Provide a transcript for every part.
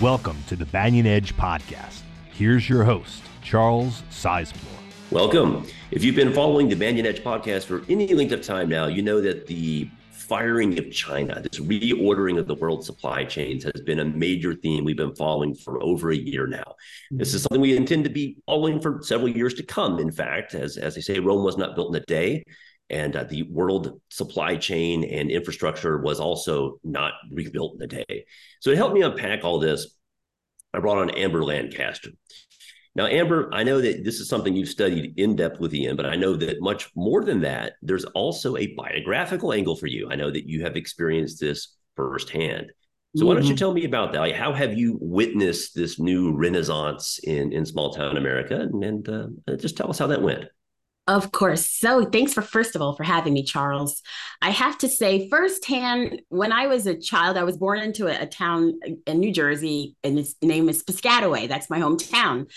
Welcome to the Banyan Edge podcast. Here's your host, Charles Sizemore. Welcome. If you've been following the Banyan Edge podcast for any length of time now, you know that the firing of China, this reordering of the world supply chains has been a major theme we've been following for over a year now. This is something we intend to be following for several years to come. In fact, as they say, Rome was not built in a day. And the world supply chain and infrastructure was also not rebuilt in a day. So to help me unpack all this, I brought on Amber Lancaster. Now, Amber, I know that this is something you've studied in depth with Ian, but I know that much more than that, there's also a biographical angle for you. I know that you have experienced this firsthand. So why don't you tell me about that? Like, how have you witnessed this new renaissance in small town America? And just tell us how that went. Of course. So thanks first of all, for having me, Charles. I have to say firsthand, when I was a child, I was born into a town in New Jersey, and its name is Piscataway. That's my hometown.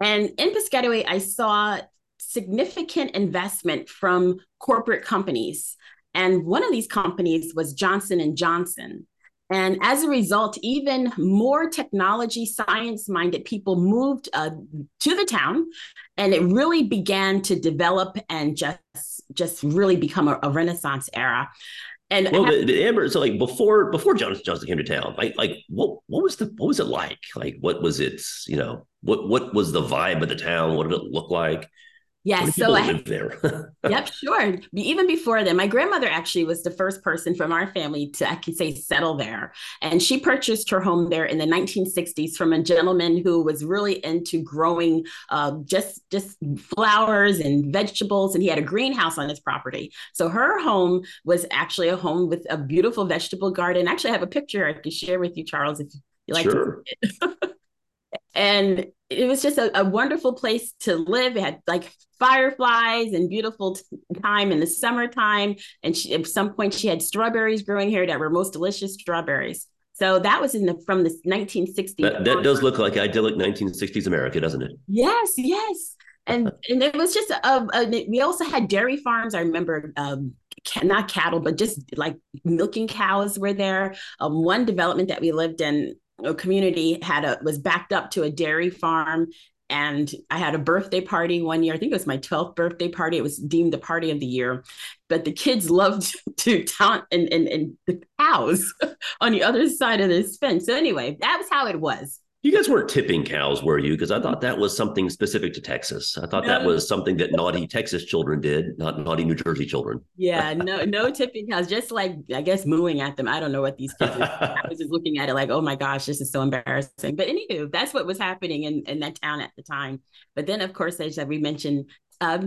And in Piscataway, I saw significant investment from corporate companies. And one of these companies was Johnson & Johnson. And as a result, even more technology, science-minded people moved to the town, and it really began to develop and just really become a Renaissance era. And well, but Amber, so like before Johnson & Johnson came to town, what was it like? Like, what was it? You know, what was the vibe of the town? What did it look like? Yes. So I lived there. Yep, sure. Even before then, my grandmother actually was the first person from our family to, I can say, settle there. And she purchased her home there in the 1960s from a gentleman who was really into growing just flowers and vegetables. And he had a greenhouse on his property. So her home was actually a home with a beautiful vegetable garden. Actually, I have a picture I could share with you, Charles, if you like sure. to see it. And it was just a wonderful place to live. It had like fireflies and beautiful time in the summertime. And she, at some point she had strawberries growing here that were most delicious strawberries. So that was from the 1960s. That does look like idyllic 1960s America, doesn't it? Yes, yes. And it was just, we also had dairy farms. I remember not cattle, but just like milking cows were there. One development that we lived in, a community was backed up to a dairy farm, and I had a birthday party one year. I think it was my 12th birthday party. It was deemed the party of the year, but the kids loved to taunt and the cows on the other side of this fence. So anyway, that was how it was. You guys weren't tipping cows, were you? Because I thought that was something specific to Texas. I thought that was something that naughty Texas children did, not naughty New Jersey children. Yeah, no tipping cows, just like, I guess, mooing at them. I don't know what these kids were. I was just looking at it like, oh my gosh, this is so embarrassing. But anywho, that's what was happening in that town at the time. But then, of course, as we mentioned,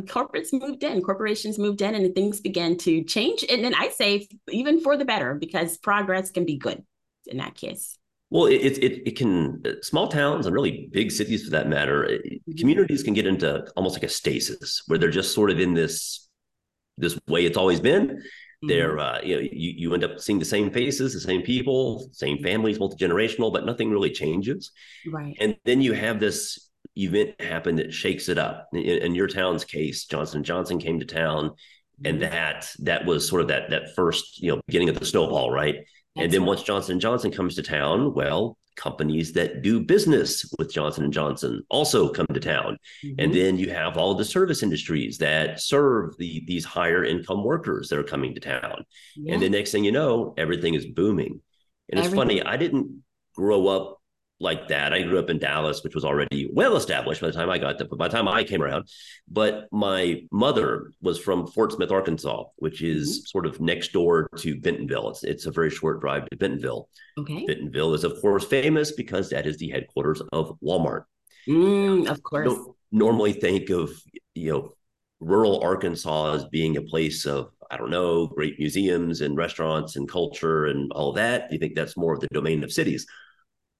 corporations moved in, and things began to change. And then I say even for the better, because progress can be good in that case. Well, it can, small towns and really big cities for that matter, communities can get into almost like a stasis where they're just sort of in this way it's always been. Mm-hmm. They're, you end up seeing the same faces, the same people, same families, multi-generational, but nothing really changes. Right. And then you have this event happen that shakes it up. In your town's case, Johnson & Johnson came to town, and that was sort of that first, beginning of the snowball, right? And then once Johnson & Johnson comes to town, well, companies that do business with Johnson & Johnson also come to town. Mm-hmm. And then you have all the service industries that serve these higher income workers that are coming to town. Yeah. And the next thing you know, everything is booming. And it's funny, I didn't grow up like that. I grew up in Dallas, which was already well-established by the time I came around. But my mother was from Fort Smith, Arkansas, which is sort of next door to Bentonville. It's a very short drive to Bentonville. Okay. Bentonville is, of course, famous because that is the headquarters of Walmart. Of course. Don't normally think of, rural Arkansas as being a place of, I don't know, great museums and restaurants and culture and all that. You think that's more of the domain of cities.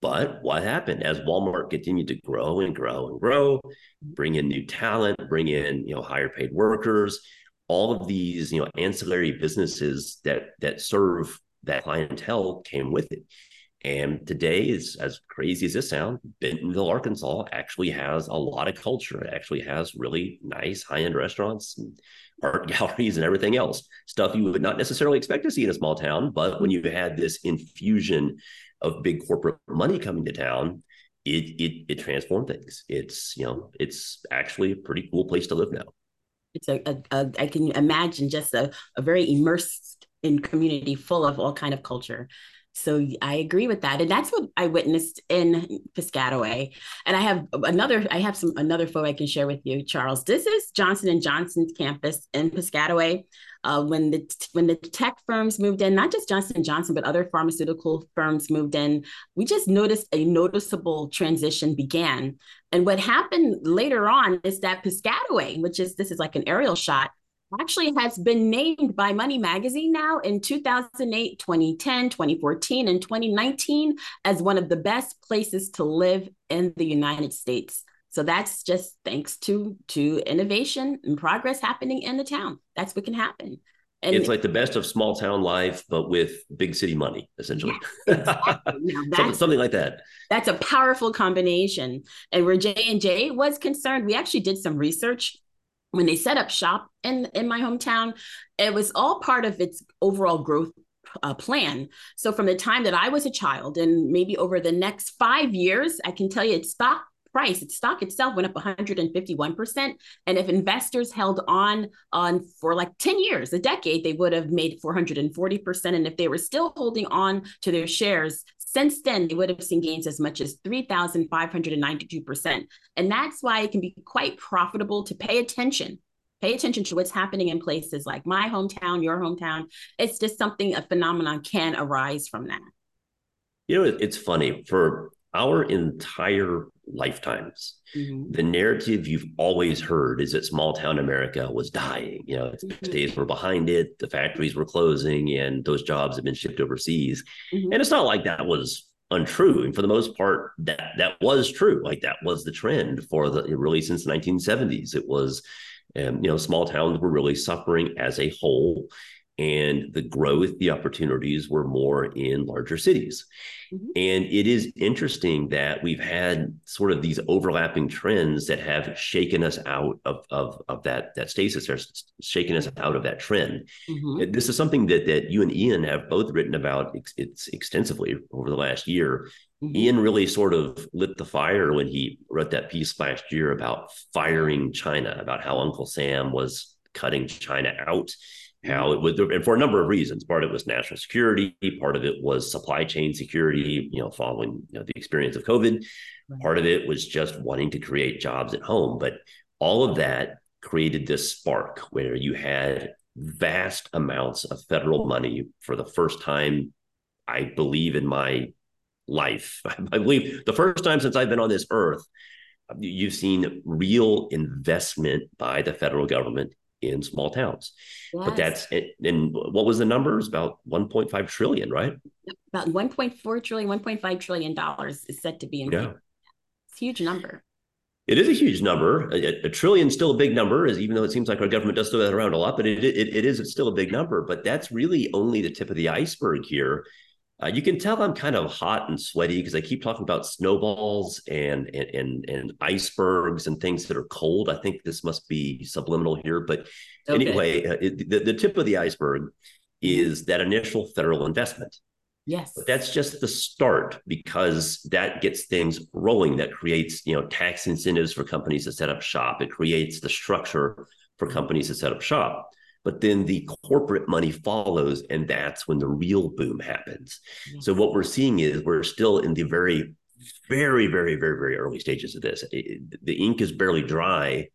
But what happened as Walmart continued to grow and grow and grow, bring in new talent, bring in, higher paid workers, all of these, ancillary businesses that serve that clientele came with it. And today, is as crazy as this sounds, Bentonville, Arkansas actually has a lot of culture. It actually has really nice high-end restaurants, art galleries and everything else, stuff you would not necessarily expect to see in a small town. But when you had this infusion of big corporate money coming to town, it transformed things. It's, you know, it's actually a pretty cool place to live now. It's a I can imagine just a very immersed in community full of all kind of culture. So I agree with that. And that's what I witnessed in Piscataway. And I have another photo I can share with you, Charles. This is Johnson & Johnson's campus in Piscataway. When the tech firms moved in, not just Johnson & Johnson, but other pharmaceutical firms moved in, we just noticed a noticeable transition began. And what happened later on is that Piscataway, this is like an aerial shot, actually has been named by Money Magazine now in 2008, 2010, 2014, and 2019 as one of the best places to live in the United States. So that's just thanks to innovation and progress happening in the town. That's what can happen. And it's like the best of small town life, but with big city money, essentially. Yes, exactly. something like that. That's a powerful combination. And where J&J was concerned, we actually did some research. When they set up shop in my hometown, it was all part of its overall growth plan. So from the time that I was a child and maybe over the next 5 years, I can tell you its stock itself went up 151%. And if investors held on for like 10 years, a decade, they would have made 440%. And if they were still holding on to their shares, since then, they would have seen gains as much as 3,592%. And that's why it can be quite profitable to pay attention to what's happening in places like my hometown, your hometown. It's just a phenomenon can arise from that. You know, it's funny, for our entire lifetimes, mm-hmm. the narrative you've always heard is that small town America was dying. You know, its mm-hmm. days were behind it, the factories were closing, and those jobs have been shipped overseas. Mm-hmm. And it's not like that was untrue. And for the most part, that was true. Like, that was the trend really since the 1970s. It was, you know, small towns were really suffering as a whole. And the growth, the opportunities were more in larger cities. Mm-hmm. And it is interesting that we've had sort of these overlapping trends that have shaken us out of that stasis, or shaken us out of that trend. Mm-hmm. This is something that you and Ian have both written about extensively over the last year. Mm-hmm. Ian really sort of lit the fire when he wrote that piece last year about firing China, about how Uncle Sam was cutting China out. How it was, and for a number of reasons. Part of it was national security. Part of it was supply chain security, you know, following the experience of COVID. Right. Part of it was just wanting to create jobs at home. But all of that created this spark where you had vast amounts of federal money for the first time, I believe, in my life. I believe the first time since I've been on this earth, you've seen real investment by the federal government in small towns. Yes. But that's it. And what was the numbers? About 1.5 trillion, right? About 1.4 trillion, $1.5 trillion is said to be in. Yeah. It's a huge number. It is a huge number. A trillion is still a big number, even though it seems like our government does throw that around a lot, but it is still a big number. But that's really only the tip of the iceberg here. You can tell I'm kind of hot and sweaty because I keep talking about snowballs and icebergs and things that are cold. I think this must be subliminal here. But okay. Anyway, the tip of the iceberg is that initial federal investment. Yes. But that's just the start, because that gets things rolling. That creates, tax incentives for companies to set up shop. It creates the structure for companies to set up shop. But then the corporate money follows, and that's when the real boom happens. Mm-hmm. So what we're seeing is we're still in the very, very, very, very, very early stages of this. The ink is barely dry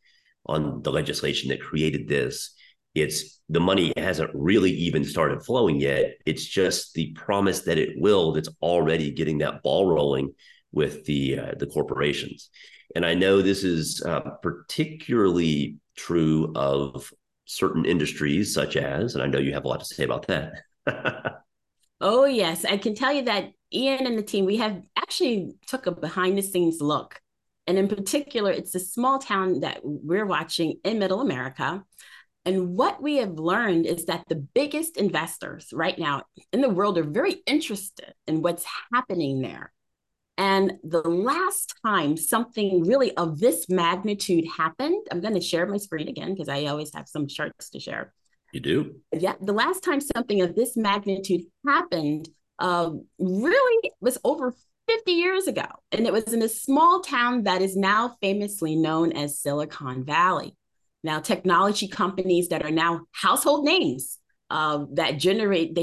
on the legislation that created this. The money hasn't really even started flowing yet. It's just the promise that it will that's already getting that ball rolling with the corporations. And I know this is particularly true of certain industries, such as, and I know you have a lot to say about that. Oh, yes. I can tell you that Ian and the team, we have actually took a behind the scenes look. And in particular, it's a small town that we're watching in Middle America. And what we have learned is that the biggest investors right now in the world are very interested in what's happening there. And the last time something really of this magnitude happened, I'm going to share my screen again because I always have some charts to share. You do? Yeah. The last time something of this magnitude happened really was over 50 years ago. And it was in a small town that is now famously known as Silicon Valley. Now, technology companies that are now household names that generated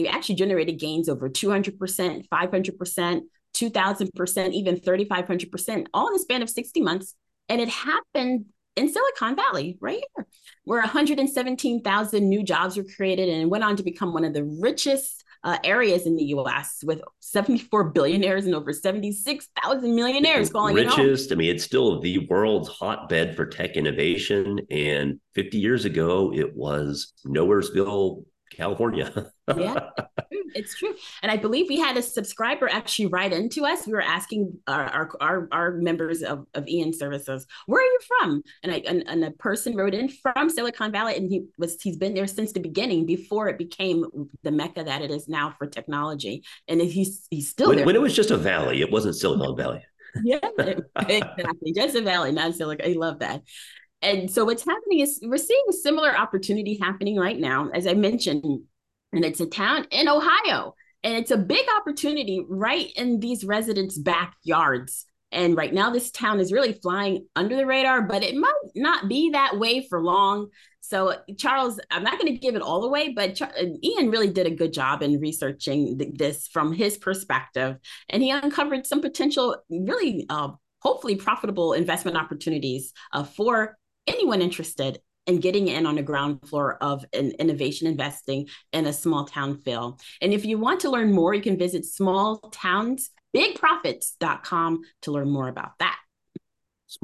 gains over 200%, 500%, 2,000%, even 3,500%, all in the span of 60 months. And it happened in Silicon Valley, right here, where 117,000 new jobs were created and went on to become one of the richest areas in the U.S. with 74 billionaires and over 76,000 millionaires calling it home. Richest, I mean, it's still the world's hotbed for tech innovation. And 50 years ago, it was Nowheresville, California. Yeah, it's true. And I believe we had a subscriber actually write into us. We were asking our members of Ian Services, where are you from? And a person wrote in from Silicon Valley, and he's been there since the beginning, before it became the mecca that it is now for technology. And he's still there. When it was just a valley, it wasn't Silicon Valley. Yeah, exactly. Just a valley, not Silicon. I love that. And so what's happening is we're seeing a similar opportunity happening right now, as I mentioned, and it's a town in Ohio, and it's a big opportunity right in these residents' backyards. And right now this town is really flying under the radar, but it might not be that way for long. So Charles, I'm not going to give it all away, but Ian really did a good job in researching this from his perspective. And he uncovered some potential really, hopefully profitable investment opportunities for anyone interested in getting in on the ground floor of an innovation investing in a small town feel. And if you want to learn more, you can visit smalltownsbigprofits.com to learn more about that.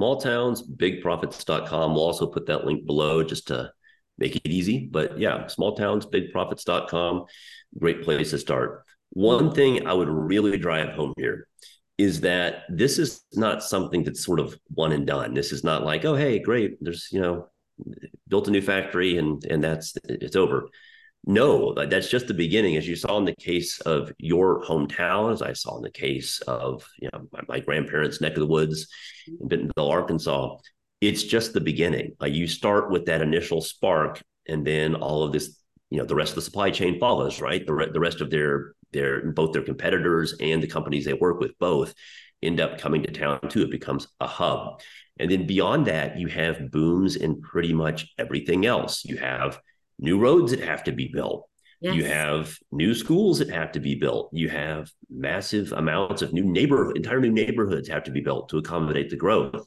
Smalltownsbigprofits.com. We'll also put that link below just to make it easy. But yeah, smalltownsbigprofits.com, great place to start. One thing I would really drive home here is that this is not something that's sort of one and done. This is not like, oh, hey, great, there's, built a new factory and it's over. No, that's just the beginning. As you saw in the case of your hometown, as I saw in the case of my grandparents' neck of the woods in Bentonville, Arkansas, it's just the beginning. You start with that initial spark, and then all of this, the rest of the supply chain follows, right? The rest of both their competitors and the companies they work with both end up coming to town too. It becomes a hub. And then beyond that, you have booms in pretty much everything else. You have new roads that have to be built. Yes. You have new schools that have to be built. You have massive amounts of entire new neighborhoods have to be built to accommodate the growth.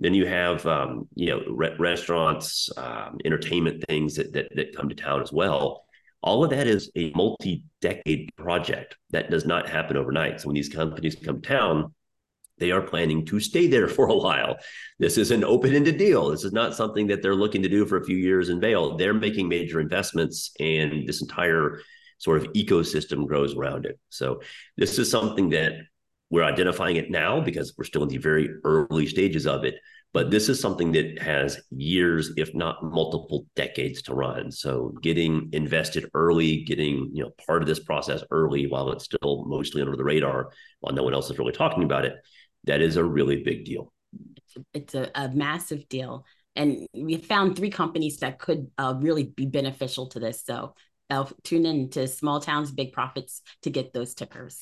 Then you have, restaurants, entertainment things that come to town as well. All of that is a multi-decade project that does not happen overnight. So when these companies come to town, they are planning to stay there for a while. This is an open-ended deal. This is not something that they're looking to do for a few years and bail. They're making major investments, and this entire sort of ecosystem grows around it. So this is something that we're identifying it now because we're still in the very early stages of it. But this is something that has years, if not multiple decades, to run. So getting invested early, getting part of this process early while it's still mostly under the radar, while no one else is really talking about it, that is a really big deal. It's a massive deal. And we found three companies that could really be beneficial to this. So tune in to Small Towns, Big Profits to get those tickers.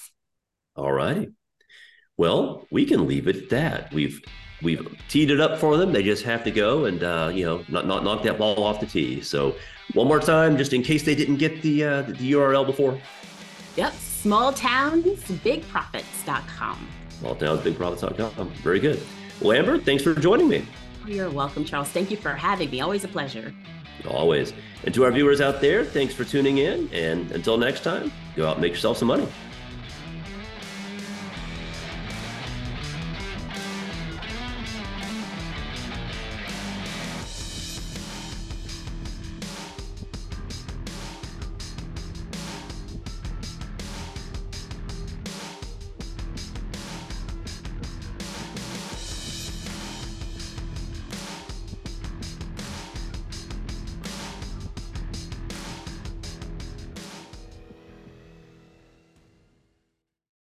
All right. Well, we can leave it at that. We've teed it up for them. They just have to go and, not knock that ball off the tee. So one more time, just in case they didn't get the URL before. Yep. SmallTownsBigProfits.com. SmallTownsBigProfits.com. Very good. Well, Amber, thanks for joining me. You're welcome, Charles. Thank you for having me. Always a pleasure. Always. And to our viewers out there, thanks for tuning in. And until next time, go out and make yourself some money.